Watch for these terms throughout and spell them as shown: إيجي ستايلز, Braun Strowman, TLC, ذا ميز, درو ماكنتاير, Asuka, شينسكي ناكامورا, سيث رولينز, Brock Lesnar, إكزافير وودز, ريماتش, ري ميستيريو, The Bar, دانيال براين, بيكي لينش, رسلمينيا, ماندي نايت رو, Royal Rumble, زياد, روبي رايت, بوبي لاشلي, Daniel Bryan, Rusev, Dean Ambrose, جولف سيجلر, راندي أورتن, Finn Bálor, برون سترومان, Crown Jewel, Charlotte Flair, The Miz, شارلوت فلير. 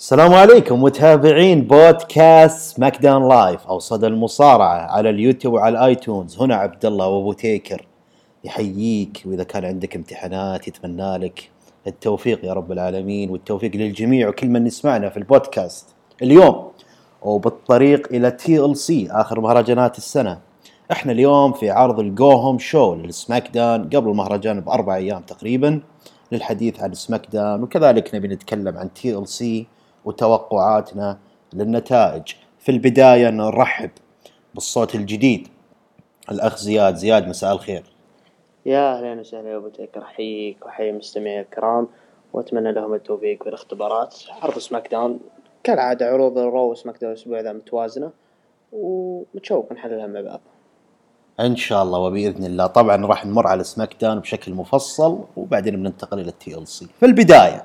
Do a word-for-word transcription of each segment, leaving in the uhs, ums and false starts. السلام عليكم متابعين بودكاست سماك داون لايف أو صدى المصارعة على اليوتيوب وعلى الآيتونز. هنا عبدالله وأبوتيكر يحييك، وإذا كان عندك امتحانات يتمنى لك التوفيق يا رب العالمين، والتوفيق للجميع وكل من نسمعنا في البودكاست اليوم وبالطريق إلى تي إل سي آخر مهرجانات السنة. احنا اليوم في عرض الجو هوم شو للسماك داون قبل المهرجان بأربع أيام تقريبا للحديث عن سماك داون، وكذلك نبي نتكلم عن تي إل سي وتوقعاتنا للنتائج. في البداية نرحب بالصوت الجديد الأخ زياد. زياد مساء الخير. يا أهلا وسهلا يا أبوتيكر، حييك وحيي مستمعي الكرام وأتمنى لهم التوفيق والاختبارات. عرض سماك داون كالعادة عروض الرو وسماك داون الأسبوع ذا متوازنة ومتشوق نحللها مع بعض إن شاء الله وبإذن الله. طبعا راح نمر على سماك داون بشكل مفصل وبعدين بننتقل إلى التي إل سي. في البداية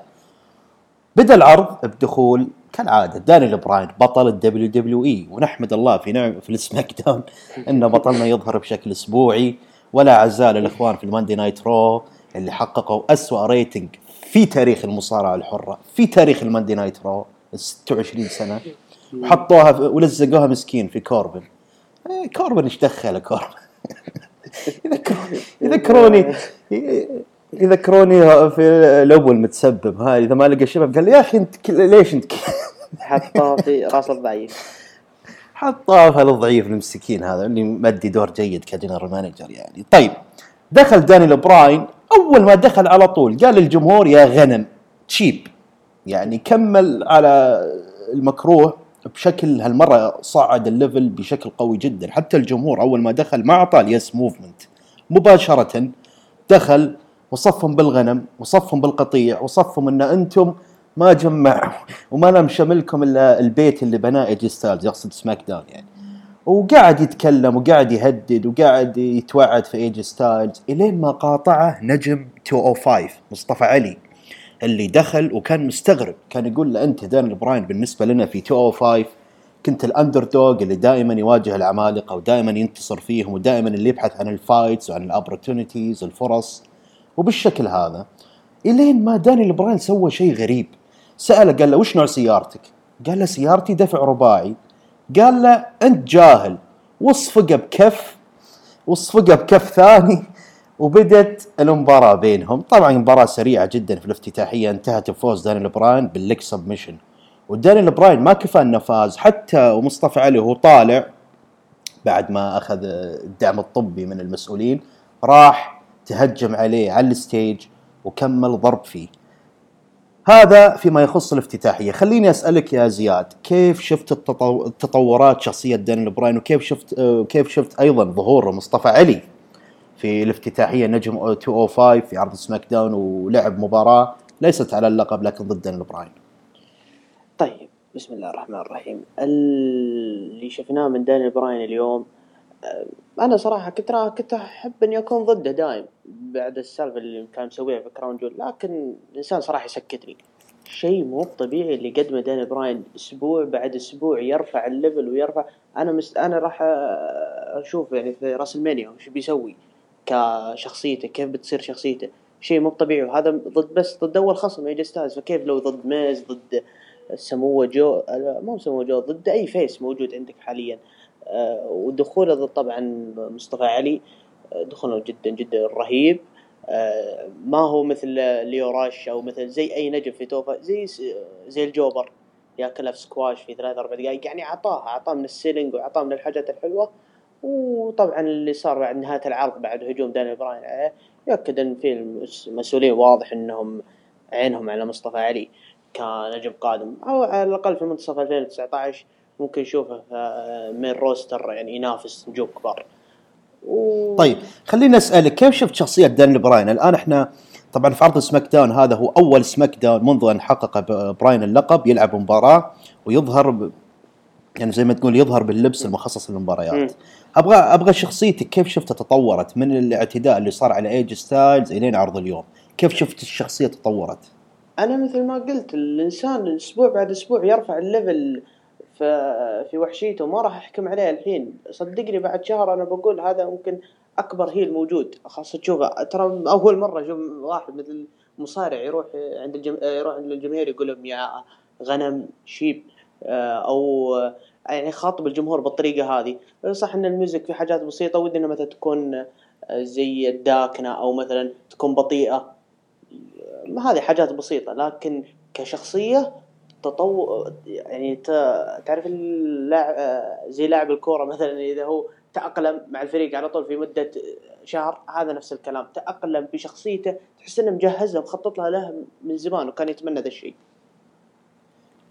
بدأ العرض بدخول كالعادة دانيال براين بطل الدبليو دبليو إي، ونحمد الله في نعم في السماك داون إن بطلنا يظهر بشكل أسبوعي، ولا عزاء للإخوان في الماندي نايت رو اللي حققوا أسوأ ريتنج في تاريخ المصارعة الحرة في تاريخ الماندي نايت رو ستة وعشرين سنة، وحطوها ولزقوها مسكين في كوربن. كوربن إيش دخل كوربن؟ يذكروني يذكروني في لوبو المتسبب هاي إذا ما لقى الشباب قال لي يا أخي أنت ليش أنت حطاه في راس الضعيف، حطاه في الضعيف المسكين هذا اللي مدي دور جيد كجنرال مانجر يعني. طيب دخل دانيال براين، أول ما دخل على طول قال الجمهور يا غنم تشيب، يعني كمل على المكروه بشكل هالمرة صعد الليفل بشكل قوي جدا. حتى الجمهور أول ما دخل ما عطاه اليس موفمنت، مباشرة دخل وصفهم بالغنم وصفهم بالقطيع وصفهم ان انتم ما جمعوا وما لم شملكم الا البيت اللي بناه ايجي ستايلز، يقصد سماك داون يعني. وقاعد يتكلم وقاعد يهدد وقاعد يتوعد في ايجي ستايلز الين ما قاطعه نجم مئتين وخمسة مصطفى علي، اللي دخل وكان مستغرب، كان يقول له انت دانيال براين بالنسبه لنا في مئتين وخمسة كنت الاندر دوغ اللي دائما يواجه العمالقه ودائما ينتصر فيهم ودائما اللي يبحث عن الفايتس وعن الاوبورتونيتيز الفرص. وبالشكل هذا إلين ما دانيال براين سوى شيء غريب، سأله قال له وش نوع سيارتك؟ قال له سيارتي دفع رباعي. قال له أنت جاهل، وصفقه بكف وصفقه بكف ثاني، وبدت المباراة بينهم. طبعا مباراة سريعة جدا في الافتتاحية انتهت بفوز دانيال براين بالليك سبمشن، ودانيال براين ما كفى أنه فاز حتى ومصطفى علي هو طالع بعد ما أخذ الدعم الطبي من المسؤولين راح تهجم عليه على الستيج وكمل ضرب فيه. هذا فيما يخص الافتتاحية. خليني أسألك يا زياد، كيف شفت التطورات شخصية دانيال براين، وكيف شفت كيف شفت أيضا ظهور مصطفى علي في الافتتاحية نجم مئتين وخمسة في عرض سماك داون، ولعب مباراة ليست على اللقب لكن ضد دانيال براين؟ طيب بسم الله الرحمن الرحيم. اللي شفناه من دانيال براين اليوم أنا صراحة كنت كنت أحب أن يكون ضده دائم بعد السالفة اللي كان مسويها في كراون جول، لكن الإنسان صراحة يسكتني. شيء مو طبيعي اللي قدمه دانيال براين، أسبوع بعد أسبوع يرفع الليفل ويرفع. أنا مست... أنا راح أشوف يعني في راسلمانيا وش بيسوي كشخصيته، كيف بتصير شخصيته. شيء مو طبيعي، وهذا ضد بس ضد أول خصم يجي ستاز، فكيف لو ضد ميز، ضد ساموا جو، مو ساموا جو، ضد أي فيس موجود عندك حاليا. أه ودخوله ضد طبعا مصطفى علي دخوله جدا جدا رهيب. أه ما هو مثل ليوراش او مثل زي اي نجم في توفا زي زي الجوبر ياكلها في سكواش في ثلاثة أربعة دقائق يعني. اعطاها اعطاه من السيلينج واعطاه من الحاجات الحلوه. وطبعا اللي صار بعد نهايه العرض بعد هجوم دانيال براين عليه يؤكد ان في المسؤولين واضح انهم عينهم على مصطفى علي كنجم قادم، او على الاقل في منتصف ألفين وتسعة عشر ممكن نشوفه من روستر يعني ينافس نجوم كبار. و... طيب خلينا أسألك، كيف شفت شخصية دانيال براين الآن؟ إحنا طبعا في عرض سماك داون هذا هو أول سماك داون منذ أن حقق براين اللقب يلعب مباراة ويظهر ب... يعني زي ما تقول يظهر باللبس المخصص للمباريات. أبغى أبغى شخصيتك كيف شفتها تطورت من الاعتداء اللي صار على إيج ستايلز إلين عرض اليوم، كيف شفت الشخصية تطورت؟ أنا مثل ما قلت الإنسان أسبوع بعد أسبوع يرفع الليفل في وحشيته، ما راح أحكم عليه الحين. صدقني بعد شهر أنا بقول هذا ممكن أكبر هيل موجود، خاصة تشوفه. ترى أول مرة واحد مثل مصارع يروح عند الجم... يروح عند الجماهير يقول لهم يا غنم، شيب، او يعني خاطب الجمهور بالطريقه هذه. صح ان الميوزك في حاجات بسيطه، ودنا مثلا تكون زي الداكنه او مثلا تكون بطيئه، هذه حاجات بسيطه، لكن كشخصيه تطو يعني تعرف اللاعب زي لاعب الكوره مثلا اذا هو تأقلم مع الفريق على طول في مدة شهر، هذا نفس الكلام، تأقلم بشخصيته، تحس إنه مجهزها مخطط لها له من زمان وكان يتمنى ذا الشيء.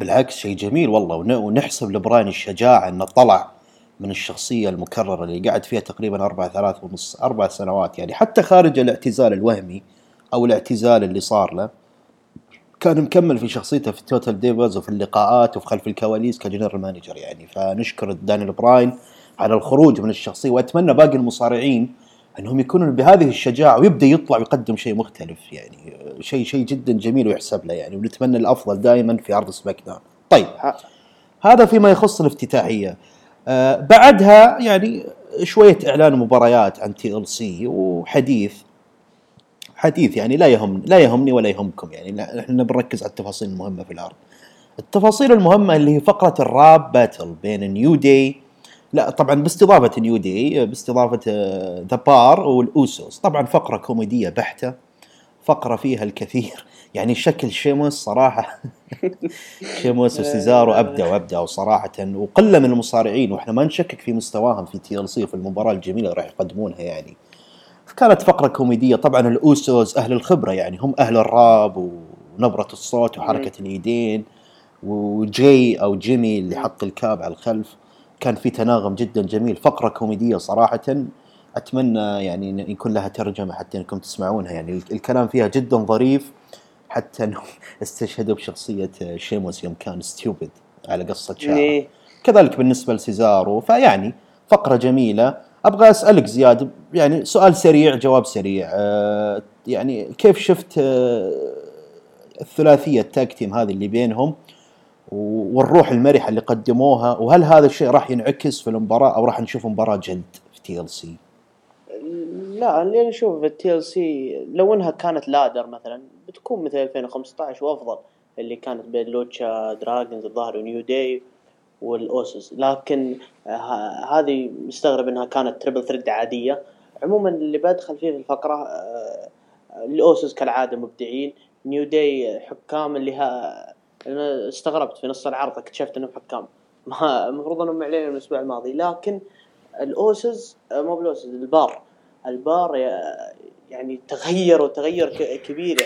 بالعكس شيء جميل والله، ونحسب لبراين الشجاعة إنه طلع من الشخصية المكررة اللي قاعد فيها تقريبا أربع ثلاث ونص أربع سنوات، يعني حتى خارج الاعتزال الوهمي أو الاعتزال اللي صار له كان مكمل في شخصيته في توتال ديفرز وفي اللقاءات وفي خلف الكواليس كجنرال مانجر يعني. فنشكر دانيال براين على الخروج من الشخصية، وأتمنى باقي المصارعين أنهم يكونوا بهذه الشجاعة ويبدأ يطلع ويقدم شيء مختلف، يعني شيء شيء جدا جميل ويحسب له يعني، ونتمنى الأفضل دائما في عرض سماكداون. طيب هذا فيما يخص الافتتاحية. آه بعدها يعني شوية إعلان مباريات عن تي إل سي وحديث حديث يعني لا يهم لا يهمني ولا يهمكم، يعني نحن بنركز على التفاصيل المهمة في العرض. التفاصيل المهمة اللي هي فقرة الراب باتل بين نيو داي، لا طبعا باستضافة نيو داي، باستضافة ذا بار والأوسوس. طبعا فقرة كوميدية بحتة، فقرة فيها الكثير يعني، شكل شيموس صراحة شيموس وسيزارو أبدعوا أبدعوا صراحة، وقلة من المصارعين وإحنا ما نشكك في مستواهم في تي إل سي في المباراة الجميلة راح يقدمونها يعني. فكانت فقرة كوميدية. طبعا الأوسوس أهل الخبرة يعني، هم أهل الراب ونبرة الصوت وحركة اليدين، وجي أو جيمي اللي حط الكاب على الخلف، كان في تناغم جدا جميل. فقرة كوميدية صراحة، أتمنى يعني أن يكون لها ترجمة حتى أنكم تسمعونها، يعني الكلام فيها جدا ظريف، حتى استشهدوا بشخصية شيموس يوم كان ستيوبيد على قصة شعره، كذلك بالنسبة لسيزارو. فيعني فقرة جميلة. أبغى أسألك زياد يعني سؤال سريع جواب سريع، أه يعني كيف شفت أه الثلاثية التاج تيم هذه اللي بينهم والروح المرحة اللي قدموها، وهل هذا الشيء راح ينعكس في المباراة أو راح نشوف مباراة جلد في تي إل سي؟ لا اللي نشوف في تي إل سي لو إنها كانت لادر مثلا بتكون مثل ألفين وخمسة عشر وأفضل، اللي كانت بين لوتشا دراجونز الظاهر ونيو داي والأوسوس، لكن هذه مستغرب إنها كانت تريبل ثريد عادية. عموما اللي بدخل فيه في الفقرة الأوسوس كالعادة مبدعين، نيو داي حكام اللي ها أنا استغربت في نص العرض اكتشفت إنه حكام ما المفروض إنهم معلنين الأسبوع الماضي، لكن الأوسز مو بالأوسز البار البار يعني تغير وتغير كبير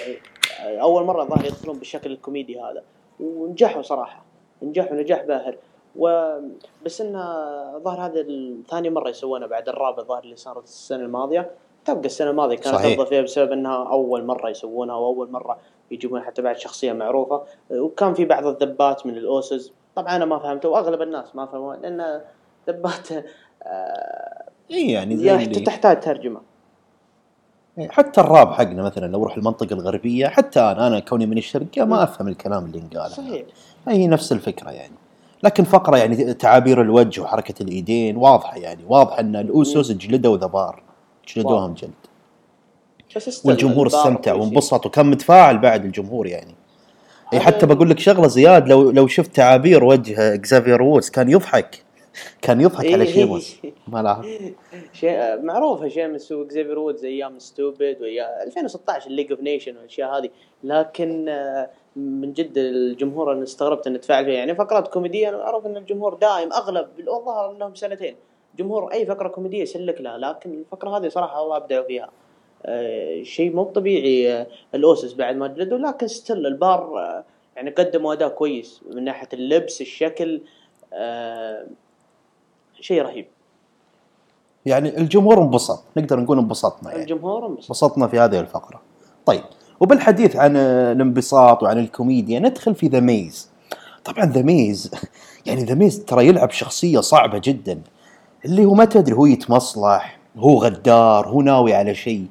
يعني، أول مرة ظهر يدخلون بالشكل الكوميدي هذا ونجحوا صراحة، نجحوا نجاح باهر. وبس إنه ظهر هذا الثاني مرة يسوونه بعد الرابع ظهر اللي صارت السنة الماضية، تبقى السنة الماضية كانت أفضل فيها بسبب إنها أول مرة يسوونها وأول مرة يجيبون حتى بعد شخصية معروفة، وكان في بعض الذبات من الأوسز. طبعا أنا ما فهمته وأغلب الناس ما فهموا لأن ذبات آه يعني يعني تحتاج ترجمة. حتى الراب حقنا مثلا لو روح المنطقة الغربية، حتى أنا أنا كوني من الشرقية ما أفهم الكلام اللي نقاله. صحيح. هي نفس الفكرة يعني، لكن فقرة يعني تعابير الوجه وحركة الإيدين واضحة يعني، واضح أن الأوسوس جلدوا ذا بار، جلدوهم جلد، والجمهور استمتع وانبسط وكان متفاعل بعد الجمهور يعني. أي حتى بقول لك شغله زياد، لو لو شفت تعابير وجه إكزافير وودز كان يضحك كان يضحك إيه على شيموس ما لاحظ شيء معروفه شيموس وإكزافير وودز ايام ستوبيد ويا ألفين وستة عشر الليج اوف نيشن والاشياء هذه، لكن من جد الجمهور انا استغربت انه تفاعل فيها يعني. فقرات كوميديه معروف ان الجمهور دائم اغلب الظاهر انهم سنتين جمهور اي فقره كوميديه يسلك لها، لكن الفقره هذه صراحه والله ابدعوا فيها، أه شيء مو طبيعي. أه الأوسس بعد ما جلدوا، لكن ستيل البار أه يعني قدموا أداء كويس من ناحية اللبس الشكل، أه شيء رهيب يعني. الجمهور انبسط، نقدر نقول انبسطنا يعني، الجمهور انبسطنا في هذه الفقرة. طيب وبالحديث عن الانبساط وعن الكوميديا ندخل في ذا ميز. طبعا ذا ميز يعني ذا ميز ترى يلعب شخصية صعبة جدا، اللي هو ما تدري هو يتمصلح، هو غدار، هو ناوي على شيء.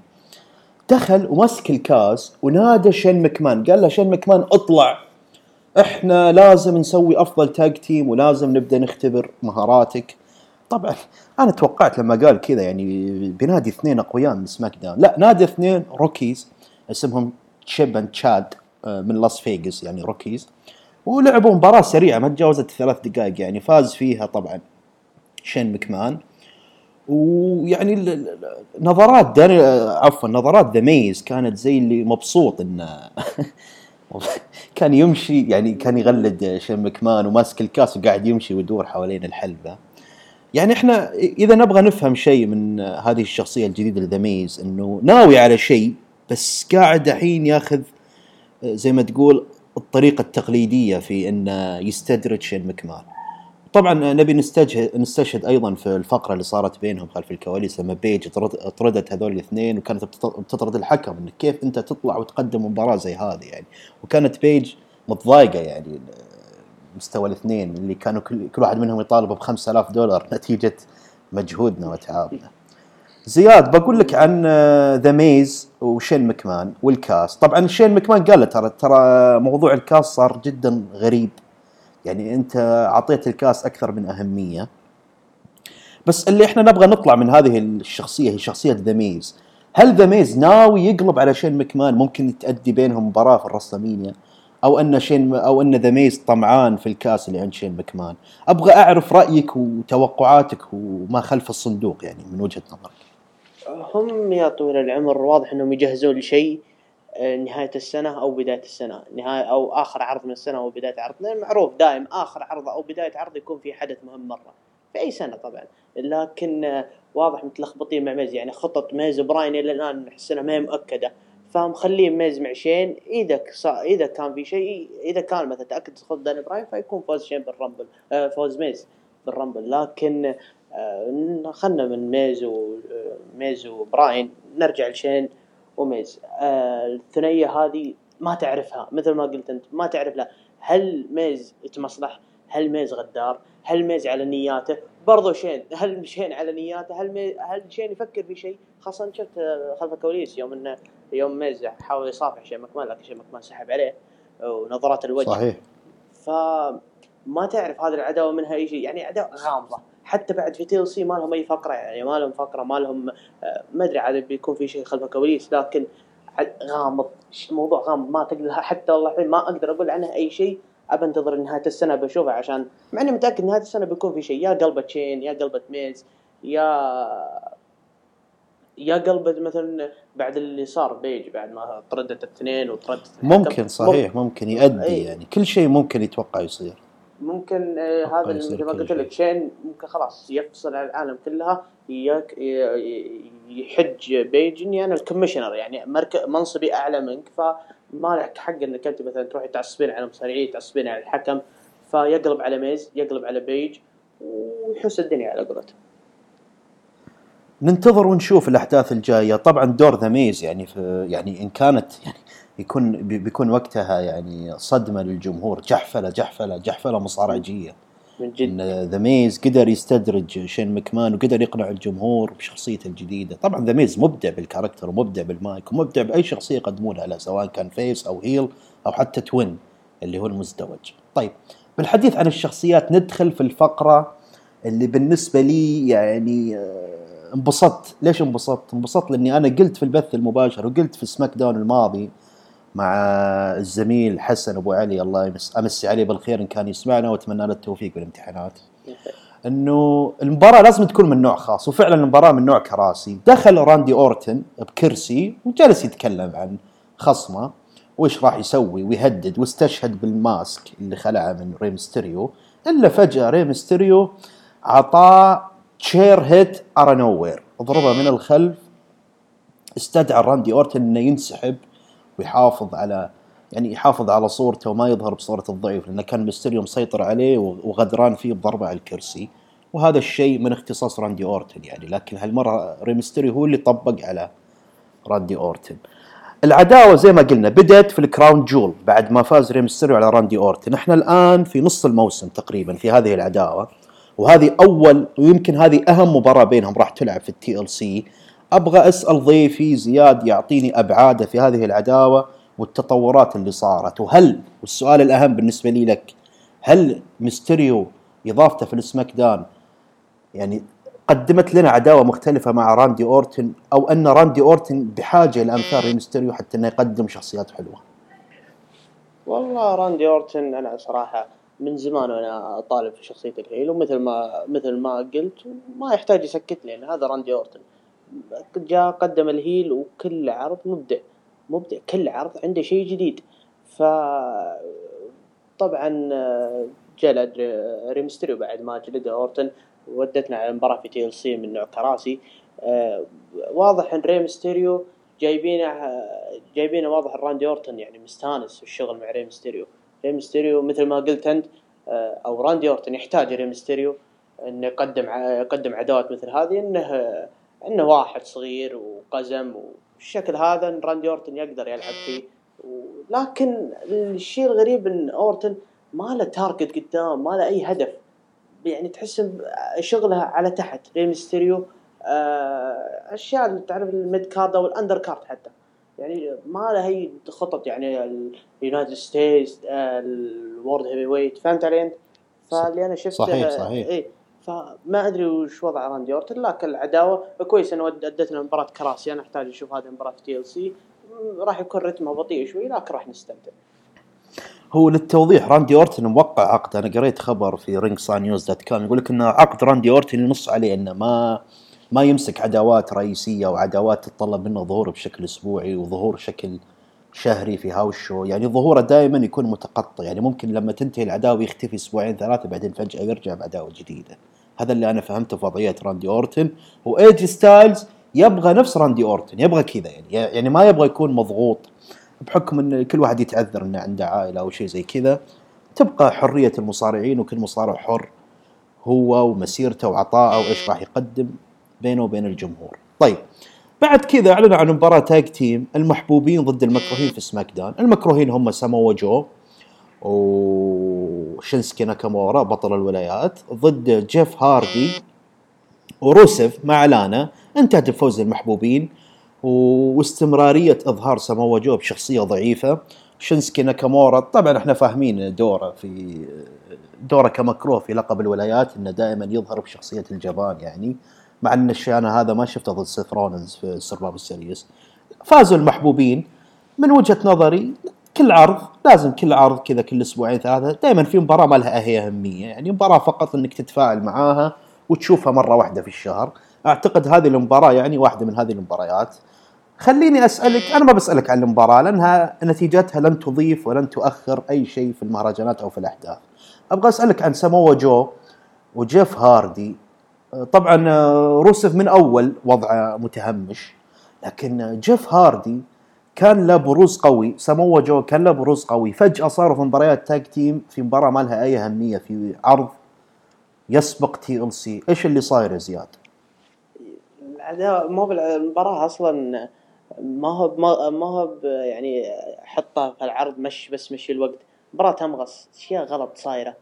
دخل ومسك الكاس ونادى شين مكمان، قال له شين مكمان اطلع، احنا لازم نسوي افضل تاج تيم ولازم نبدأ نختبر مهاراتك. طبعا انا توقعت لما قال كذا يعني بنادي اثنين اقوياء من سماك داون، لا نادي اثنين روكيز اسمهم تشيب اند تشاد من لاس فيغاس يعني روكيز، ولعبوا مباراة سريعة ما تجاوزت الثلاث دقائق يعني، فاز فيها طبعا شين مكمان. ويعني نظرات داني عفوا نظرات ذا ميز كانت زي اللي مبسوط انه كان يمشي يعني، كان يغلد شين مكمان وماسك الكاس وقاعد يمشي ويدور حوالين الحلبة. يعني احنا اذا نبغى نفهم شيء من هذه الشخصية الجديدة لذا ميز، انه ناوي على شيء بس قاعد الحين ياخذ زي ما تقول الطريقة التقليدية في انه يستدرج شين مكمان. طبعا نبي نستشهد ايضا في الفقره اللي صارت بينهم خلف الكواليس لما بيج طردت هذول الاثنين، وكانت بتطرد الحكم انك كيف انت تطلع وتقدم مباراه زي هذه يعني. وكانت بيج متضايقه يعني مستوى الاثنين اللي كانوا كل واحد منهم يطالب ب خمسة آلاف دولار نتيجه مجهودنا وتعبنا. زياد بقول لك عن ذا ميز وشين مكمان والكاس. طبعا شين مكمان قال له ترى ترى موضوع الكاس صار جدا غريب يعني، أنت عطيت الكاس أكثر من أهمية. بس اللي إحنا نبغى نطلع من هذه الشخصية هي شخصية ذا ميز. هل ذا ميز ناوي يقلب على شين مكمان؟ ممكن تأدي بينهم مباراة في الرسلمينيا، أو أن شين أو أن ذا ميز طمعان في الكاس اللي عند شين مكمان؟ أبغى أعرف رأيك وتوقعاتك وما خلف الصندوق يعني من وجهة نظرك. هم يا طويل العمر واضح إنهم يجهزون لشيء نهاية السنة أو بداية السنة، نهاية أو آخر عرض من السنة أو بداية عرض، لأن معروف دائم آخر عرض أو بداية عرض يكون في حدث مهم مرة في أي سنة طبعا. لكن واضح متلخبطين مع ميز يعني، خطط ميز براين إلى الآن السنة ما هي مؤكدة، فمخلين ميز مع شين. إذا إذا كان في شيء، إذا كان مثلا تأكد خطط داني براين فيكون فوز شين بالرامبل، فوز ميز بالرامبل. لكن خلنا من ميز وميز وبراين نرجع لشين وميز. آه الثنائية هذه ما تعرفها مثل ما قلت أنت، ما تعرف لا هل ميز يتمصلح، هل ميز غدار، هل ميز على نياته برضو شين، هل شين على نياته، هل ميز هل شين يفكر في شيء. خاصة شفت خلف الكواليس يوم إنه يوم ميز حاول يصافح شيء مكمل لكن شيء مكمل سحب عليه ونظرات الوجه صحيح. فما تعرف هذه العداوة منها أي شيء يعني، عداوة غامضة. حتى بعد في تي إل سي ما لهم أي فقرة يعني، ما لهم فقرة، ما لهم ما أدري عاد بيكون في شيء خلف الكواليس، لكن غامض موضوع غامض ما تقدر حتى والله الحين ما أقدر أقول عنها أي شيء. أبى أنتظر نهاية السنة بشوفها، عشان مع إني متأكد نهاية السنة بيكون في شيء، يا قلبة شين، يا قلبة ميز، يا يا قلبة مثلا بعد اللي صار بيج بعد ما طردت الاثنين وطردت ممكن صحيح ممكن, ممكن يؤدي أي. يعني كل شيء ممكن يتوقع يصير. ممكن هذا اللي ما قلت لك شين ممكن خلاص يفصل على العالم كلها، ياك يحج بيجني انا الكوميشنر يعني منصبي اعلى منك، فما لك حق انك انت مثلا تروح تعصبين على مصارعين، تعصبين على الحكم، فيقلب على ميز، يقلب على بيج ويحس الدنيا على قرته. ننتظر ونشوف الاحداث الجايه. طبعا دور ذا ميز يعني في يعني ان كانت يعني يكون بيكون وقتها يعني صدمة للجمهور، جحفلة جحفلة جحفلة مصارعجية من جد. ذا ميز قدر يستدرج شين مكمان وقدر يقنع الجمهور بشخصيته الجديدة. طبعا ذا ميز مبدع بالكاركتر ومبدع بالمايك ومبدع بأي شخصية يقدموا لها، سواء كان فيس أو هيل أو حتى توين اللي هو المزدوج. طيب بالحديث عن الشخصيات ندخل في الفقرة اللي بالنسبة لي يعني انبسطت. ليش انبسطت؟ انبسطت لأني أنا قلت في البث المباشر وقلت في سماك داون الماضي مع الزميل حسن أبو علي، الله يمس أمسي عليه بالخير إن كان يسمعنا، وأتمنى له التوفيق بالامتحانات، إنه المباراة لازم تكون من نوع خاص. وفعلا المباراة من نوع كراسي. دخل راندي أورتن بكرسي وجلس يتكلم عن خصمه وإيش راح يسوي ويهدد، واستشهد بالماسك اللي خلعه من ري ميستيريو، إلا فجأة ري ميستيريو عطاه تشير هيت أرانوير، ضربه من الخلف، استدعى راندي أورتن إنه ينسحب ويحافظ على يعني يحافظ على صورته وما يظهر بصورة الضعيف، لأنه كان ميستيريو مسيطر عليه وغدران فيه بضربة على الكرسي، وهذا الشيء من اختصاص راندي أورتن يعني. لكن هالمرة ري ميستيريو هو اللي طبق على راندي أورتن. العداوة زي ما قلنا بدأت في الكراون جول بعد ما فاز ري ميستيريو على راندي أورتن. احنا الآن في نص الموسم تقريبا في هذه العداوة، وهذه أول ويمكن هذه أهم مباراة بينهم راح تلعب في التي ال سي. أبغى أسأل ضيفي زياد يعطيني أبعاده في هذه العداوة والتطورات اللي صارت، وهل والسؤال الأهم بالنسبة لي لك، هل ميستيريو إضافته في السماك داون يعني قدمت لنا عداوة مختلفة مع راندي أورتن، أو أن راندي أورتن بحاجة لأمثال ميستيريو حتى أنه يقدم شخصيات حلوة؟ والله راندي أورتن أنا صراحة من زمان وأنا طالب في شخصيته الهيل، ومثل ما مثل ما قلت ما يحتاج يسكت لي، لأن هذا راندي أورتن جاء قدم الهيل وكل عرض مبدع مبدع، كل عرض عنده شيء جديد. فطبعا جلد ري ميستيريو بعد ما جلد أورتن، ودتنا على مباراة في تي إل سي من نوع كراسي. واضح أن ري ميستيريو جايبينه جايبينه واضح راندي أورتن يعني مستانس والشغل مع ري ميستيريو. ري ميستيريو مثل ما قلت أنت أو راندي أورتن يحتاج ري ميستيريو إنه يقدم يقدم عداوات مثل هذه، إنه إنه واحد صغير وقزم والشكل هذا إن راندي أورتن يقدر يلعب فيه. ولكن الشيء الغريب إن أورتن ما له تارجت قدام، ما له أي هدف، يعني تحس شغلها على تحت. ري ميستيريو أشياء اللي تعرف الميد كارد أو الأندر كارد حتى، يعني ما له هي خطط، يعني اليونايتد ستيتس الورد هيفي ويت، فهمت علي أنت؟ فاللي أنا شفته صحيح صحيح إيه، فما أدري وش وضع راندي أورتن. لكن العداوة كويس إنه أدتنا مباراة كراسي، أنا أحتاج أشوف هذه المباراة في تي إل سي، راح يكون رتمها بطيء شوي لكن راح نستمتع. هو للتوضيح راندي أورتن موقع عقد، أنا قريت خبر في رينغسايد نيوز دوت كوم يقول لك إن عقد راندي أورتن ينص عليه إنه ما ما يمسك عداوات رئيسية وعداوات تتطلب منه ظهور بشكل أسبوعي وظهور شكل شهري في هاوس شو، يعني ظهوره دائما يكون متقطع، يعني ممكن لما تنتهي العداوة يختفي أسبوعين ثلاثة بعدين فجأة يرجع بعداوة جديدة. هذا اللي أنا فهمته في وضعية راندي أورتن. وإيج ستايلز يبغى نفس راندي أورتن، يبغى كذا يعني، يعني ما يبغى يكون مضغوط بحكم أن كل واحد يتعذر أنه عنده عائلة أو شيء زي كذا. تبقى حرية المصارعين وكل مصارع حر هو ومسيرته وعطاءه وإيش راح يقدم بينه وبين الجمهور. طيب بعد كذا أعلنوا عن مباراة تاج تيم المحبوبين ضد المكروهين في سماك داون. المكروهين هم ساموا جو وشينسكي ناكامورا بطل الولايات ضد جيف هاردي وروسف مع لانا. انتهت بفوز المحبوبين واستمرارية إظهار ساموا جو بشخصية ضعيفة. شينسكي ناكامورا طبعا احنا فاهمين دوره في دوره كمكروه في لقب الولايات انه دائما يظهر بشخصية الجبان، يعني مع أن الشيء أنا هذا ما شفته ضد سيث رولينز في السرباب السيريس. فازوا المحبوبين من وجهة نظري. كل عرض لازم كل عرض كذا كل أسبوعين ثلاثة دائما في مباراة ما لها أي أهمية، يعني مباراة فقط أنك تتفاعل معاها وتشوفها مرة واحدة في الشهر. أعتقد هذه المباراة يعني واحدة من هذه المباريات. خليني أسألك، أنا ما بسألك عن المباراة لأنها نتيجتها لن تضيف ولن تؤخر أي شيء في المهرجانات أو في الأحداث. أبغى أسألك عن ساموا جو وجيف هاردي. طبعا روسف من أول وضعه متهمش، لكن جيف هاردي كان له بروز قوي، ساموا جو كان له بروز قوي، فجأة صاروا في مباريات تاج تيم في مباراة ما لها أي أهمية في عرض يسبق تي إل سي. إيش اللي صاير يا زياد؟ ما بالمباراة أصلا ما هو ما هو يعني حطها في العرض، مش بس مشي الوقت، مباراة تمغص أشياء غلط صايرة.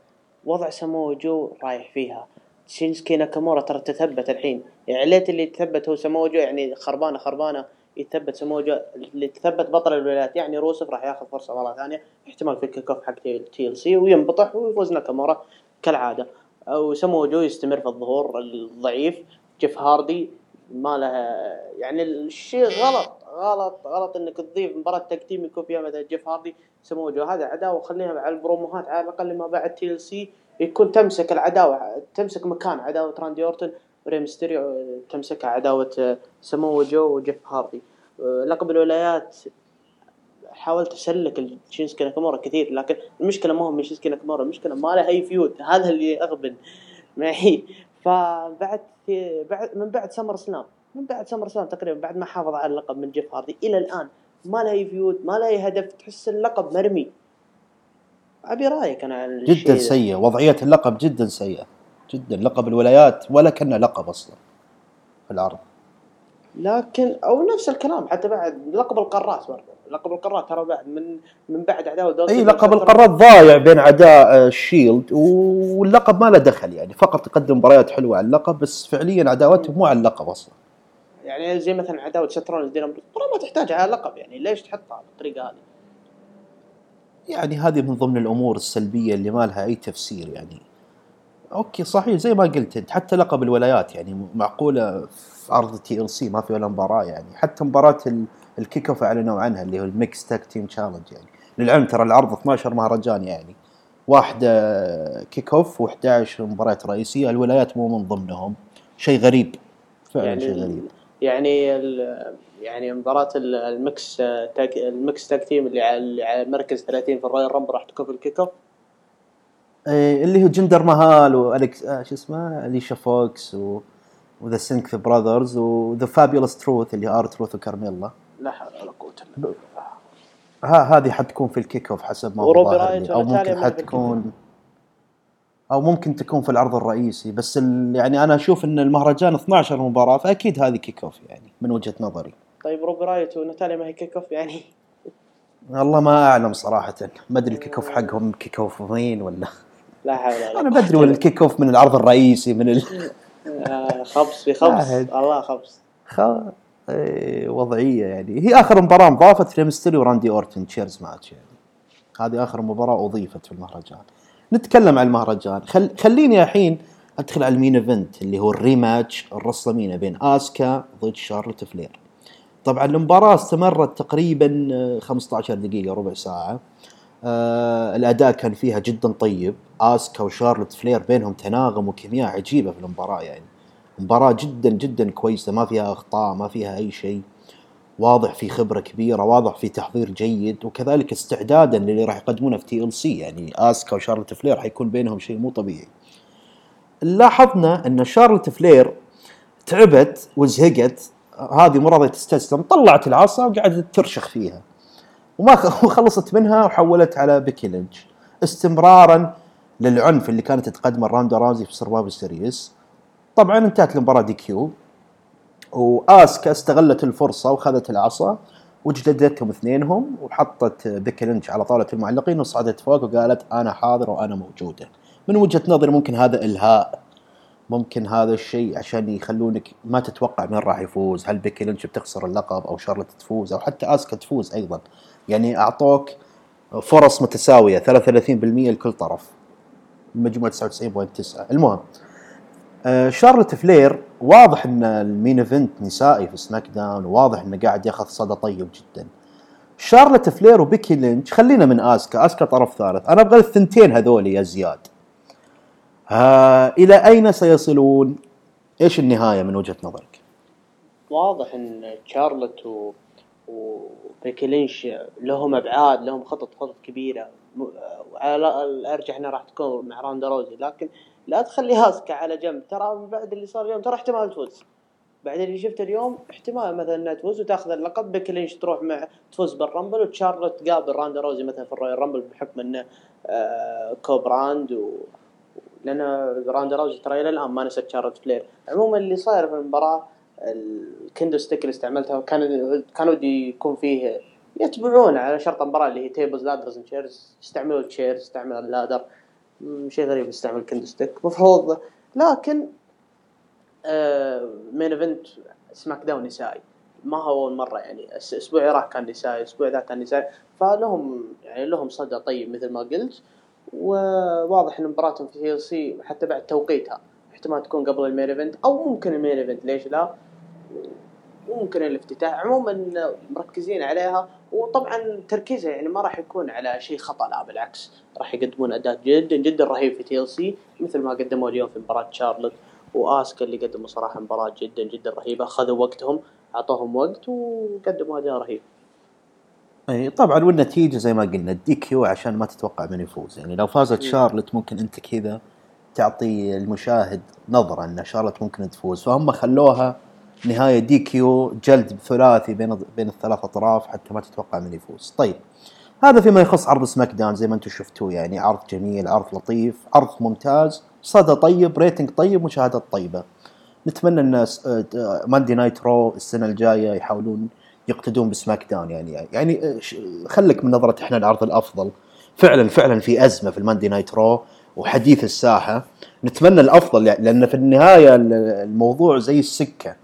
وضع ساموا جو رايح فيها، شينسكي ناكامورا ترى تثبت الحين، يعني عليت اللي تثبت هو ساموا جو، يعني خربانه خربانه يتثبت ساموا جو اللي تثبت بطل الولايات، يعني روسف راح ياخذ فرصه مره ثانيه احتمال في الكيك اوف حق تي ال سي وينبطح ويفوز ناكامورا كالعاده. او ساموا جو يستمر في الظهور الضعيف. جيف هاردي ما لها يعني الشيء غلط غلط غلط انك تضيف مباراه تكتيم يكون فيها مثلا جيف هاردي ساموا جو، هذا عداوه خليها على البروموهات على الاقل ما بعد تي ال سي يكون تمسك العداوة، تمسك مكان عداوة راندي أورتن وري ميستيريو، تمسك عداوة ساموا جو وجيف هاردي. لقب الولايات حاولت أسلك شينسكي ناكامورا كثير، لكن المشكلة ما هو من شينسكي ناكامورا، المشكلة ما له أي فيود، هذا اللي أغبن معي. فبعد بعد من بعد سمر سلام من بعد سمر سلام تقريبا بعد ما حافظ على اللقب من جيف هاردي إلى الآن ما له أي فيود، ما له أي هدف، تحس اللقب مرمي. أبي رأيك أنا على جدا سيء، وضعية اللقب جدا سيئة جدا، لقب الولايات ولا كنا لقب أصلا في العرض. لكن أو نفس الكلام حتى بعد لقب القارات، برضه لقب القارات ترى بعد من من بعد عداوة أي لقب القارات ضايع بين عداء الشيلد واللقب ما له دخل، يعني فقط يقدم مباريات حلوة على اللقب بس فعليا عداواتهم مو على اللقب أصلا. يعني زي مثلا عداوة شترون دينام برضه ما تحتاج على لقب، يعني ليش تحطها بالطريقة هذه؟ يعني هذه من ضمن الأمور السلبية اللي ما لها أي تفسير. يعني أوكي صحيح زي ما قلت أنت، حتى لقب الولايات يعني معقولة في عرض تي إل سي ما في ولا مباراة، يعني حتى مباراة الكيك أوف أعلنوا عنها اللي هو الميكس تاك تيم تشالنج، يعني للعلم ترى العرض اثناشر مهرجان يعني، واحدة كيك اوف وأحد عشر مباراة رئيسية، الولايات مو من ضمنهم، شيء غريب فعلا يعني، شيء غريب يعني. يعني مباراة المكس تاك المكس تاك تيم اللي على مركز ثلاثين في الرويال رامبل راح تكون في الكيك اوف، اللي هو جندر مهال والكس آه شو اسمه ليشا فوكس و وذا سينك براذرز وذا فابيولوس تروث اللي ارت روث وكارميلا. لا حول ولا قوه الا بالله. ها هذه حتكون في الكيك اوف حسب ما ظاهر، او ممكن حتكون او ممكن تكون في العرض الرئيسي، بس يعني انا اشوف ان المهرجان اثناشر مباراه فاكيد هذه كيك اوف يعني من وجهه نظري. طيب روبي رايت وناتاليا ما هي كيك اوف يعني؟ والله ما اعلم صراحه، ما ادري الكيك اوف حقهم كيك اوف مين ولا لا حول ولا قوه. انا بدري ولا الكيك اوف من العرض الرئيسي من ال... خبص في خبص الله خبص خ... ايه وضعية يعني. هي آخر مباراة مضافت ري ميستيريو وراندي أورتن تشيرز ماتش يعني، هذه آخر مباراة أضيفت في المهرجان. نتكلم عن المهرجان، خل... خليني الحين أدخل على المين إيفنت اللي هو الريماتش الرسلمينيا بين آسكا ضد شارلوت فلير. طبعا المباراة استمرت تقريبا خمسة عشر دقيقة ربع ساعة. آه الأداء كان فيها جدا طيب، آسكا وشارلوت فلير بينهم تناغم وكيمياء عجيبة في المباراة يعني، مباراة جدا جدا كويسة، ما فيها أخطاء ما فيها أي شيء، واضح في خبرة كبيرة، واضح في تحضير جيد، وكذلك استعدادا للي راح يقدمونه في تي إل سي يعني. آسكا وشارلوت فلير حيكون بينهم شيء مو طبيعي. لاحظنا أن شارلوت فلير تعبت وزهقت، هذه مو راضية تستسلم، طلعت العصا وقعدت ترشخ فيها وما خلصت منها وحولت على بيكي لينش، استمرارا للعنف اللي كانت تقدمه روندا راوزي في سرفايفر سيريس. طبعا انتهت المباراة دي كيو، وآسكا استغلت الفرصة وخذت العصا وجلدتهم اثنينهم وحطت بيكي لينش على طاولة المعلقين وصعدت فوق وقالت أنا حاضر وأنا موجودة. من وجهة نظري ممكن هذا إلهاء، ممكن هذا الشيء عشان يخلونك ما تتوقع من راح يفوز، هل بيكي لينش بتخسر اللقب أو شارلت تفوز أو حتى آسكا تفوز أيضا يعني. أعطوك فرص متساوية ثلاثة وثلاثين بالمئة لكل طرف، المجموع تسعة وتسعين فاصلة تسعة. المهم آه شارلت فلير واضح ان المين ايفنت نسائي في سماك داون، واضح انه قاعد ياخذ صدى طيب جدا. شارلت فلير وبيكي لينش، خلينا من آسكا، آسكا طرف ثالث، انا ابغى الثنتين هذول يا زياد. آه الى اين سيصلون؟ ايش النهايه من وجهه نظرك؟ واضح ان شارلت و وبيكي لينش لهم أبعاد، لهم خطط خطط كبيرة، وعلى الأرجح أنها راح تكون مع روندا روزي، لكن لا تخلي آسكا على جنب. ترى بعد اللي صار اليوم ترى احتمال تفوز، بعد اللي شفته اليوم احتمال مثلا أنها تفوز وتأخذ اللقب، بيكي لينش تروح مع تفوز بالرامبل، وتشارلت تقابل روندا روزي مثلا في الرويال رامبل بحكم أنه كوبراند و... لأن روندا روزي ترى إلى الآن ما نسيت شارلت فلير. عموما اللي صاير في المباراة الكندو ستيك اللي استعملتها كان كانوا دي يكون فيه يتبعون على شرط المباراة اللي هي تيبلز لادرز تشيرز، استعملوا تشيرز استعملوا اللادر، شيء غريب استعمل كندو ستيك مفروض. لكن آه مين ايفنت سماك داون نسائي، ما هو اول مره يعني، الاسبوع راح كان نسائي، الاسبوع ذا كان نسائي، فلهم يعني لهم صدى طيب مثل ما قلت. وواضح ان مباراتهم في تي إل سي حتى بعد توقيتها احتمال تكون قبل المين ايفنت او ممكن المين ايفنت، ليش لا، ممكن الافتتاح. عموما مركزين عليها، وطبعا تركيزها يعني ما راح يكون على شيء خطأ، لا بالعكس راح يقدمون أداء جدا جدا رهيب في تي إل سي مثل ما قدموا اليوم في مباراة شارلوت وآسكا اللي قدموا صراحة مباراة جدا جدا رهيبة، خذوا وقتهم أعطوهم وقت وقدموا أداء رهيب. اي طبعا، والنتيجة زي ما قلنا الدي كيو عشان ما تتوقع من يفوز يعني. لو فازت شارلوت ممكن أنت كذا تعطي المشاهد نظرة أن شارلوت ممكن تفوز، فهم خلوها نهاية دي كيو جلد ثلاثي بين بين الثلاث أطراف حتى ما تتوقع من يفوز. طيب هذا فيما يخص عرض سماك داون زي ما أنتم شفتوه يعني، عرض جميل، عرض لطيف، عرض ممتاز، صدى طيب، ريتنج طيب، مشاهدات طيبة. نتمنى الناس ماندي نايت رو السنة الجاية يحاولون يقتدون بسماك داون يعني يعني خلك من نظرة إحنا العرض الأفضل. فعلا فعلا في أزمة في الماندي نايت رو وحديث الساحة، نتمنى الأفضل يعني، لأن في النهاية الموضوع زي السكة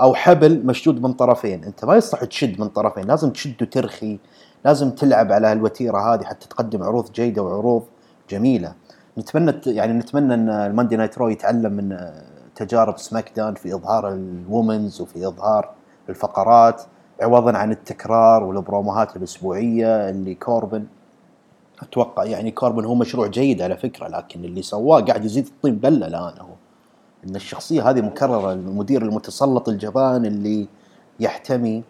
أو حبل مشدود من طرفين، أنت ما يصح تشد من طرفين، لازم تشد وترخي، لازم تلعب على الوتيرة هذه حتى تقدم عروض جيدة وعروض جميلة. نتمنى يعني نتمنى أن الماندي نايت رو يتعلم من تجارب سماك داون في إظهار الومنز وفي إظهار الفقرات، عوضا عن التكرار والبروموهات الأسبوعية اللي كوربن أتوقع يعني كوربن هو مشروع جيد على فكرة، لكن اللي سواه قاعد يزيد الطين بلة الآن هو إن الشخصية هذه مكررة، المدير المتسلط الجبان اللي يحتمي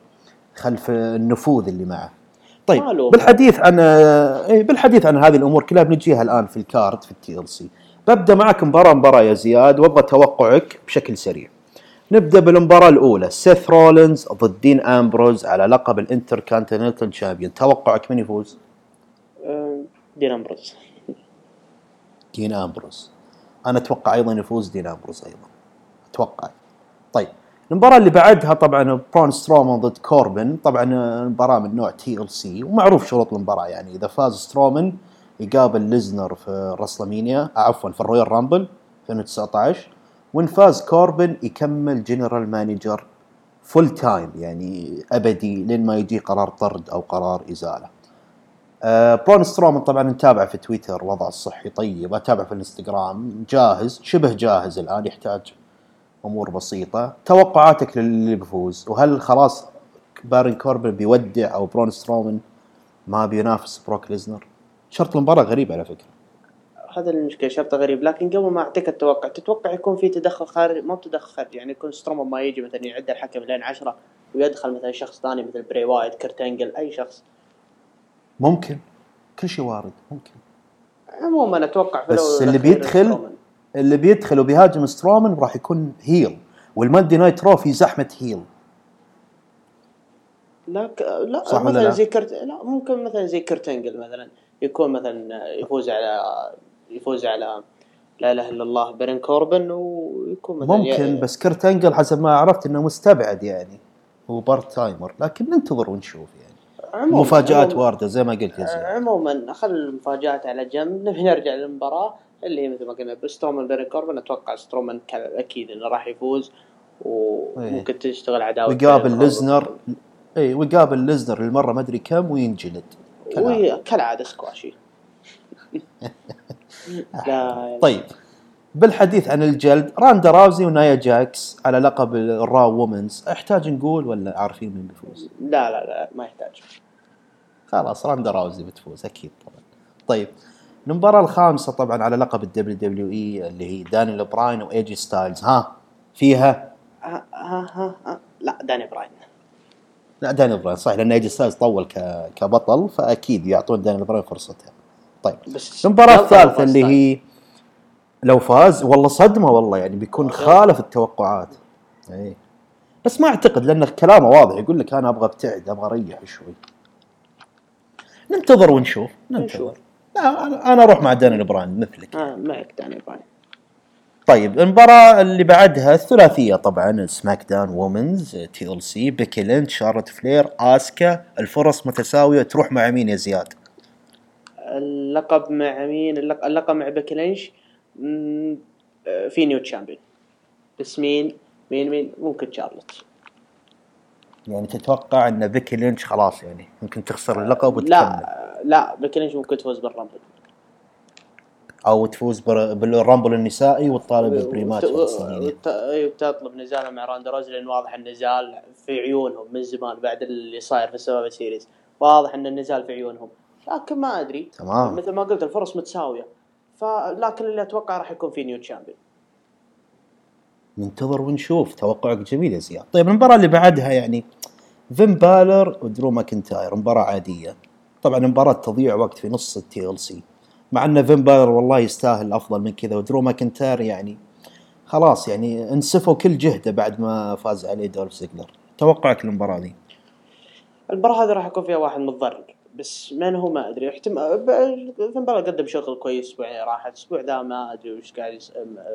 خلف النفوذ اللي معه. طيب مالو. بالحديث عن بالحديث عن هذه الأمور كلها بنجيها الآن في الكارد في التي ال سي. ببدأ معك مباراة مباراة يا زياد، وضع توقعك بشكل سريع. نبدأ بالمباراة الأولى، سيث رولينز ضد دين أمبروز على لقب الانتر كونتيننتال تشامبيون. توقعك من يفوز؟ دين أمبروز. دين أمبروز. أنا أتوقع أيضا يفوز دين أمبروز أيضا. أتوقع. طيب المباراة اللي بعدها طبعا برون سترومان ضد كوربن، طبعا المباراة من نوع تي ال سي ومعروف شروط المباراة، يعني إذا فاز سترومان يقابل ليزنر في رسلمينيا عفوا في الرويال رامبل ألفين وتسعة عشر، وإن فاز كوربن يكمل جنرال مانجر فول تايم يعني أبدي لين ما يجي قرار طرد أو قرار إزالة. أه برون سترومان طبعا نتابع في تويتر وضع الصحي طيب، أتابع في الانستغرام جاهز شبه جاهز الآن، يحتاج أمور بسيطة. توقعاتك للي بفوز، وهل خلاص بارن كوربن بيودع أو برون سترومان ما بينافس بروك ليزنر؟ شرط المباراة غريب على فكرة، هذا المشكلة شرطه غريب. لكن قبل ما أعطيك التوقع، تتوقع يكون في تدخل خارج؟ ما بتدخل خارج يعني يكون سترومان ما يجي مثلا يعد الحكم لين عشرة ويدخل مثلا شخص ثاني مثل بري وايت كرتانجل أي شخص، ممكن كل شيء وارد ممكن. عموما أتوقع بس اللي بيدخل اللي بيدخل وبيهاجم سترومان راح يكون هيل، والماندي نايت رو في زحمة هيل. لا ك... لا مثلا زي كرت... لا ممكن مثلا زي كرتانجل مثلا يكون مثلا يفوز على يفوز على لا إله إلا الله بارن كوربن، ويكون مثلا ممكن يعني... بس كرتانجل حسب ما عرفت إنه مستبعد يعني هو بارت تايمر، لكن ننتظر ونشوف يعني مفاجآت واردة زي ما قلت يا زياد. عموما خل المفاجآت على جنب، نبي نرجع للمباراة اللي هي مثل ما قلنا بسترومان بارن كوربن. أتوقع سترومان أكيد إنه راح يفوز وممكن تشتغل عداوة ويقابل ليزنر، إيه ويقابل ليزنر للمرة ما أدري كم وينجلد كالعادة سكواشي. طيب بالحديث عن الجلد، راندا راوزي ونايا جاكس على لقب الراو وومنز، احتاج نقول ولا عارفين من بيفوز؟ لا لا لا ما يحتاج، خلاص راندا راوزي بتفوز أكيد طبعا. طيب المباراة الخامسة طبعا على لقب الدبليو دبليو إي اللي هي دانيال براين وإيجي ستايلز. ها فيها ها ها ها لا دانيال براين لا دانيال براين صحيح، لأن إيجي ستايلز طول كبطل فأكيد يعطون دانيال براين فرصتها. طيب المباراة الثالثة اللي هي لو فاز والله صدمة والله يعني بيكون خالف التوقعات أي. بس ما أعتقد لأن كلامه واضح يقول لك أنا أبغى ابتعد أبغى أريح شوي، ننتظر ونشوف ننتظر. لا أنا أروح مع دانيال براين مثلك آه معك دانيال براين. طيب المباراة اللي بعدها الثلاثية طبعا سماك داون وومنز تي ال سي، بيكي لينش شارلوت فلير آسكا، الفرص متساوية. تروح مع مين يا زياد؟ اللقب مع مين؟ اللقب مع بيكي لينش في نيو تشامبيون، بس مين مين مين ممكن شارلوت. يعني تتوقع ان بيكي لينش خلاص يعني ممكن تخسر اللقب وتكمل؟ لا لا بيكي لينش ممكن تفوز بالرامبل او تفوز بالرامبل النسائي وتطالب بالبريمات وتطلب نزاله مع راندا روزي، لان واضح النزال في عيونهم من زمان بعد اللي صاير في السباق سيريز، واضح ان النزال في عيونهم. لكن ما ادري تمام. مثل ما قلت الفرص متساويه، فلكن اللي اتوقع راح يكون في نيو تشامبيون. ننتظر ونشوف، توقعك جميل يا زياد. طيب المباراه اللي بعدها يعني فين بالر ودرو ماكنتاير، مباراه عاديه طبعا، مباراه تضيع وقت في نص التي ال سي، مع ان فين بالر والله يستاهل افضل من كذا، ودرو ماكنتاير يعني خلاص يعني انسفوا كل جهده بعد ما فاز عليه دولف زيجلر. توقعك للمباراه دي؟ المباراه هذه راح يكون فيها واحد متضرر، بس من هو ما أدري. احتمال فين بالر قدم شغل كويس أسبوع راحت، أسبوع ده ما أدري وش قاعد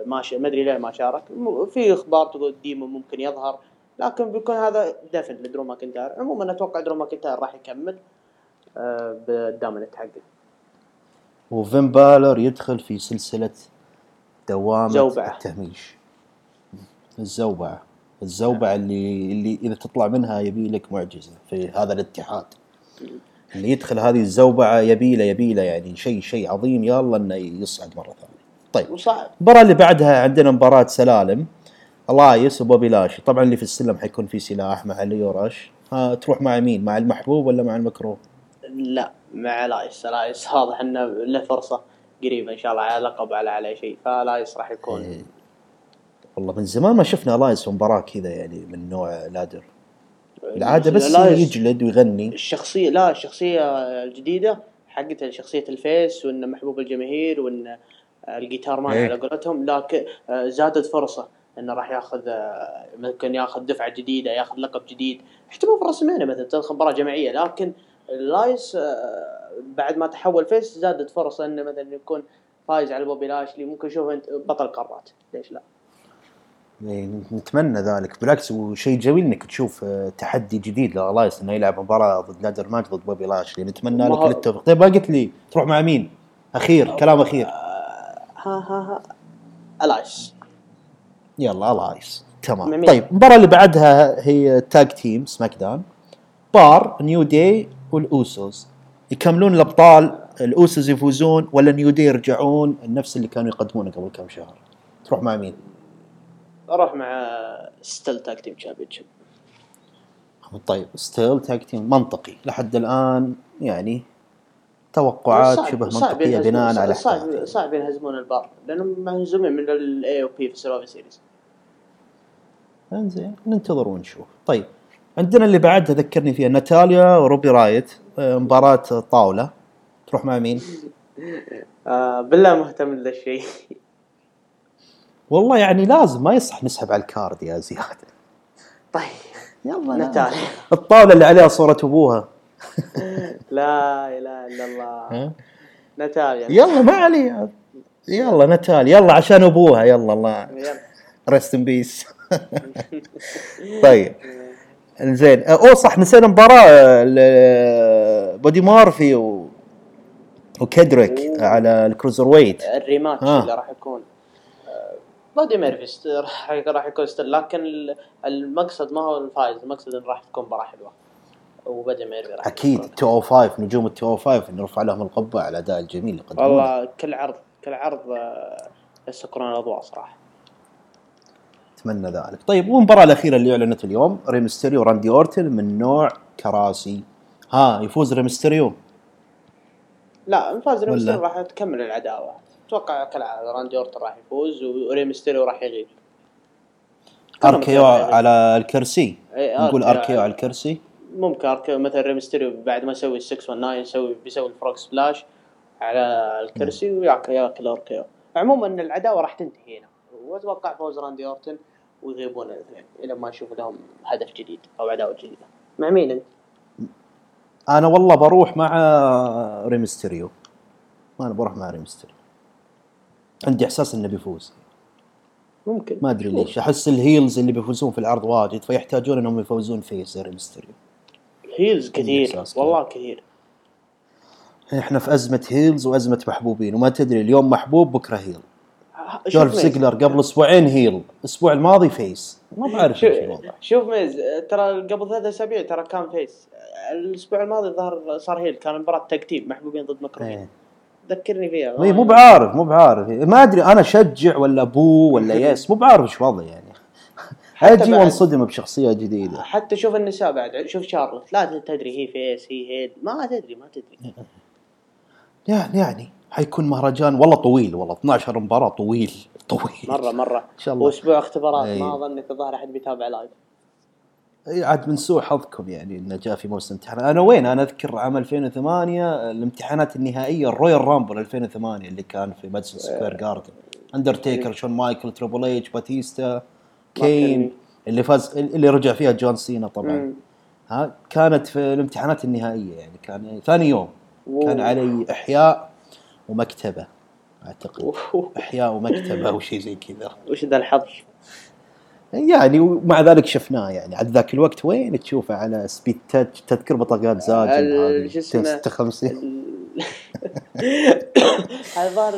ماشي، ما أدري ليه ما شارك. في إخبار تقول ديمو ممكن يظهر، لكن بيكون هذا دفن لدرو ماكنتاير. عموما أتوقع درو ماكنتاير راح يكمل أه بالدامنت حقه، وفين بالر يدخل في سلسلة دوامة زوبعة. التهميش الزوبعة الزوبعة اللي اللي إذا تطلع منها يبي لك معجزة في هذا الاتحاد، اللي يدخل هذه الزوبعة يبيله يبيله يعني شيء شيء عظيم، يلا إنه يصعد مرة ثانية. طيب المباراة اللي بعدها عندنا مباراة سلالم، الايس وبوبي لاشي، طبعا اللي في السلم حيكون في سلاح مع ليو راش ها تروح مع مين؟ مع المحبوب ولا مع المكروه؟ لا مع لايس. لايس واضح انه له فرصه قريبه ان شاء الله على لقب على على شيء، فلايس راح يكون إيه. والله من زمان ما شفنا لايس مباراه كذا يعني من نوع لادر، العاده بس يجلد ويغني. الشخصيه لا الشخصيه الجديده حقتها شخصيه الفيس وانه محبوب الجماهير وان الجيتار مان على قولتهم، لكن زادت فرصه انه راح ياخذ ممكن ياخذ دفعه جديده، ياخذ لقب جديد، احتمال في رسمينه مثلا تدخل مباراه جماعيه. لكن اللايس بعد ما تحول فيس زادت فرصه انه مثلا يكون فايز على بوبي لاشلي، ممكن شوف انت بطل قارات، ليش لا؟ نتمنى ذلك بالعكس، وشيء جميل انك تشوف تحدي جديد للايس انه يلعب مباراه ضد لادر ماتش ضد بوبي لاشلي، نتمنى لك التوفيق. طيب ما قلت لي تروح مع مين؟ اخير كلام اخير. ها ها ها الايس، يلا الايس تمام ممين. طيب المباراه اللي بعدها هي تاج تيم سماك داون، بار نيو داي والأوسوس يكملون الأبطال، الأوسوس يفوزون ولا نيو داي يرجعون نفس اللي كانوا يقدمونه قبل كم شهر؟ تروح مع مين؟ أروح مع ستيل تاك تيم تشامبيونشيب. طيب ستيل تاك تيم منطقي لحد الآن، يعني توقعات شبه منطقية بناء على صعب صعب ينهزمون البار لأنهم مهزومين من ال إيه أو بي في السيرفر سيريز. إنزين ننتظر ونشوف. طيب عندنا اللي بعدها ذكرني فيها ناتاليا وروبي رايت، مباراة طاولة، تروح مع مين؟ آه بالله مهتم لهذا الشيء. والله يعني لازم ما يصح نسحب على الكارد يا زياد. طيب يلا ناتاليا الطاولة اللي عليها صورة أبوها. لا إله إلا الله ناتاليا، يلا ما عليها، يلا ناتاليا يلا عشان أبوها، يلا الله رست إن بيس. طيب انزين او صح نسينا مباراه بودي مارفي و... وكيدريك أوه. على الكروزر ويت الريماتش آه. اللي راح يكون بودي مارفي راح راح يكون ستيل، لكن المقصد ما هو الفايز، المقصد ان راح تكون مباراه حلوه وبودي مارفي راح اكيد مئتين وخمسة نجوم مئتين وخمسة نرفع لهم القبه على الاداء الجميل اللي قدموه. والله كل عرض كل عرض يسكرون الاضواء صراحه، اتمنى ذلك. طيب والمباراه الاخيره اللي اعلنت اليوم ري ميستيريو وراندي اورتن من نوع كراسي، ها يفوز ري ميستيريو؟ لا ان فاز ري ميستيريو راح تكمل العداوه، اتوقع كالعاده راندي اورتن راح يفوز وري ميستيريو راح يغيب اركيو على الكرسي، نقول اركيو على الكرسي، ممكن اركيو مثلا ري ميستيريو بعد ما يسوي ستمية وتسعة وتسعين يسوي بيسوي الفروك سبلاش على الكرسي وياكل اركيو. عموما ان العداوه راح تنتهي هنا، واتوقع فوز راندي اورتن ويغيبون الاثنين الى ما نشوف لهم هدف جديد او عداوه جديده. مع مين انت؟ انا والله بروح مع ري ميستيريو، انا بروح مع ري ميستيريو، عندي احساس انه بيفوز، ممكن ما ادري ليش احس الهيلز اللي بيفوزون في العرض واجد فيحتاجون انهم يفوزون في ري ميستيريو. هيلز كثير والله كثير، احنا في ازمه هيلز وازمه محبوبين، وما تدري اليوم محبوب بكره هيل. جولف سيجلر قبل أسبوعين هيل، الأسبوع الماضي فيس، ما بعرف شو الوضع. شوف ميز ترى قبل ثلاثة أسابيع ترى كان فيس، الأسبوع الماضي ظهر صار هيل، كان مباراة تكتيب محبوبين ضد مكروهين، ذكرني فيها. مي مو بعارف مو بعارف ما أدري أنا شجع ولا بو ولا ياس، مو بعارف شو وضع يعني. هاجي وانصدم بشخصية جديدة. حتى شوف النساء بعد، شوف شارلوت لا تدري هي فيس هي هيل، ما تدري ما تدري. يعني يعني. حيكون مهرجان والله طويل، والله اثنا عشر مباراة طويل طويل مرة مرة إن شاء الله، وأسبوع اختبارات أي. ما أظنك الظاهر أحد بيتابع لايف عاد من سوء حظكم يعني إنه جاء في موسم امتحان. أنا وين أنا أذكر عام ألفين وثمانية الامتحانات النهائية الرويال رامبل ألفين وثمانية اللي كان في ماديسون سكوير جاردن، أندرتيكر شون مايكل تريبل إيتش باتيستا كين اللي فاز اللي رجع فيها جون سينا طبعا م. ها كانت في الامتحانات النهائية يعني كان ثاني يوم و... كان علي إحياء ومكتبة أعتقد أوه. أحياء ومكتبة وشي زي كذا، وش ذا الحظ يعني، ومع ذلك شفناه يعني عد ذاك الوقت وين تشوفه على سبيد تاتش، تذكر بطاقات زاجل ستة خمسين هذا ظهر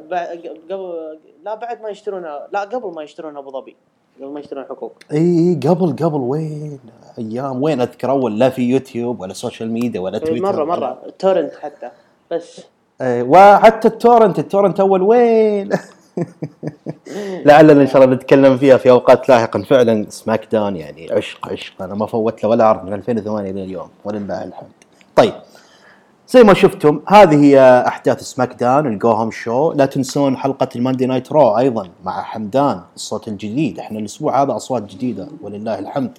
بعد قبل لا بعد ما يشترون لا قبل ما يشترون أبو ظبي قبل ما يشترون حقوق إيه قبل قبل وين أيام وين أذكر أول لا في يوتيوب ولا سوشيال ميديا ولا تويتر مرة مرة تورنت حتى بس. وحتى التورنت التورنت أول وين لعلنا ان شاء الله بنتكلم فيها في اوقات لاحقا. فعلا سماك داون يعني عشق عشق، انا ما فوت له ولا عرض من ألفين وثمانية الى اليوم ولله الحمد. طيب زي ما شفتم هذه هي احداث سماك داون الجو هوم شو. لا تنسون حلقه الماندي نايت رو ايضا مع حمدان الصوت الجديد، احنا الاسبوع هذا اصوات جديده ولله الحمد،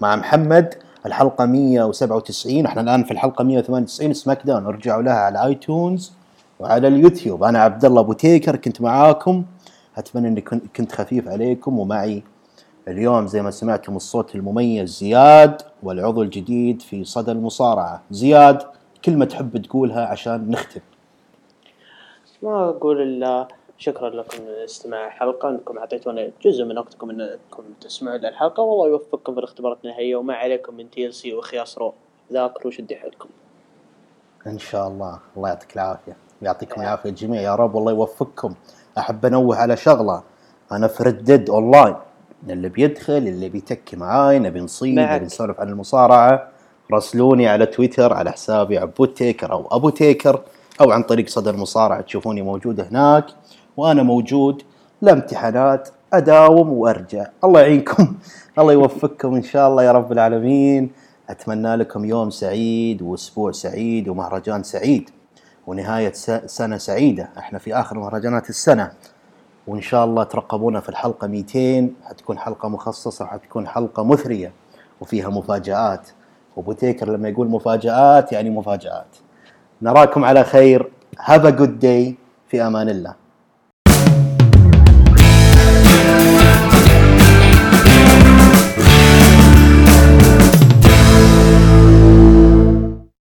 مع محمد الحلقه مية وسبعة وتسعين، احنا الان في الحلقه مية وثمانية وتسعين سماك داون، ارجعوا لها على ايتونز وعلى اليوتيوب. انا عبدالله أبوتيكر كنت معاكم، اتمنى اني كنت خفيف عليكم، ومعي اليوم زي ما سمعتم الصوت المميز زياد والعضو الجديد في صدى المصارعة. زياد كلمة تحب تقولها عشان نختم؟ ما اقول الا شكرا لكم لاستماع الحلقة، انكم اعطيتونا جزء من وقتكم انكم تسمعوا الحلقة، والله يوفقكم في الاختبارات النهائية، وما عليكم من تي ال سي وخياس رو، ذاكروا شدوا حيلكم ان شاء الله. الله يعطيك العافية. يعطيكم العافية الجميع يا رب، والله يوفقكم. أحب أنوه على شغلة، أنا في ردد أونلاين، اللي بيدخل اللي بيتكي معاي نبي نصيب نبي نسولف عن المصارعة، راسلوني على تويتر على حسابي أبوتيكر أو أبوتيكر، أو عن طريق صدى المصارعة تشوفوني موجود هناك، وأنا موجود لامتحانات أداوم وأرجع. الله يعينكم الله يوفقكم إن شاء الله يا رب العالمين. أتمنى لكم يوم سعيد وأسبوع سعيد ومهرجان سعيد ونهاية سنة سعيدة، احنا في آخر مهرجانات السنة، وإن شاء الله ترقبونا في الحلقة مئتين، هتكون حلقة مخصصة، هتكون حلقة مثرية وفيها مفاجآت، وبوتيكر لما يقول مفاجآت يعني مفاجآت. نراكم على خير، have a good day، في أمان الله.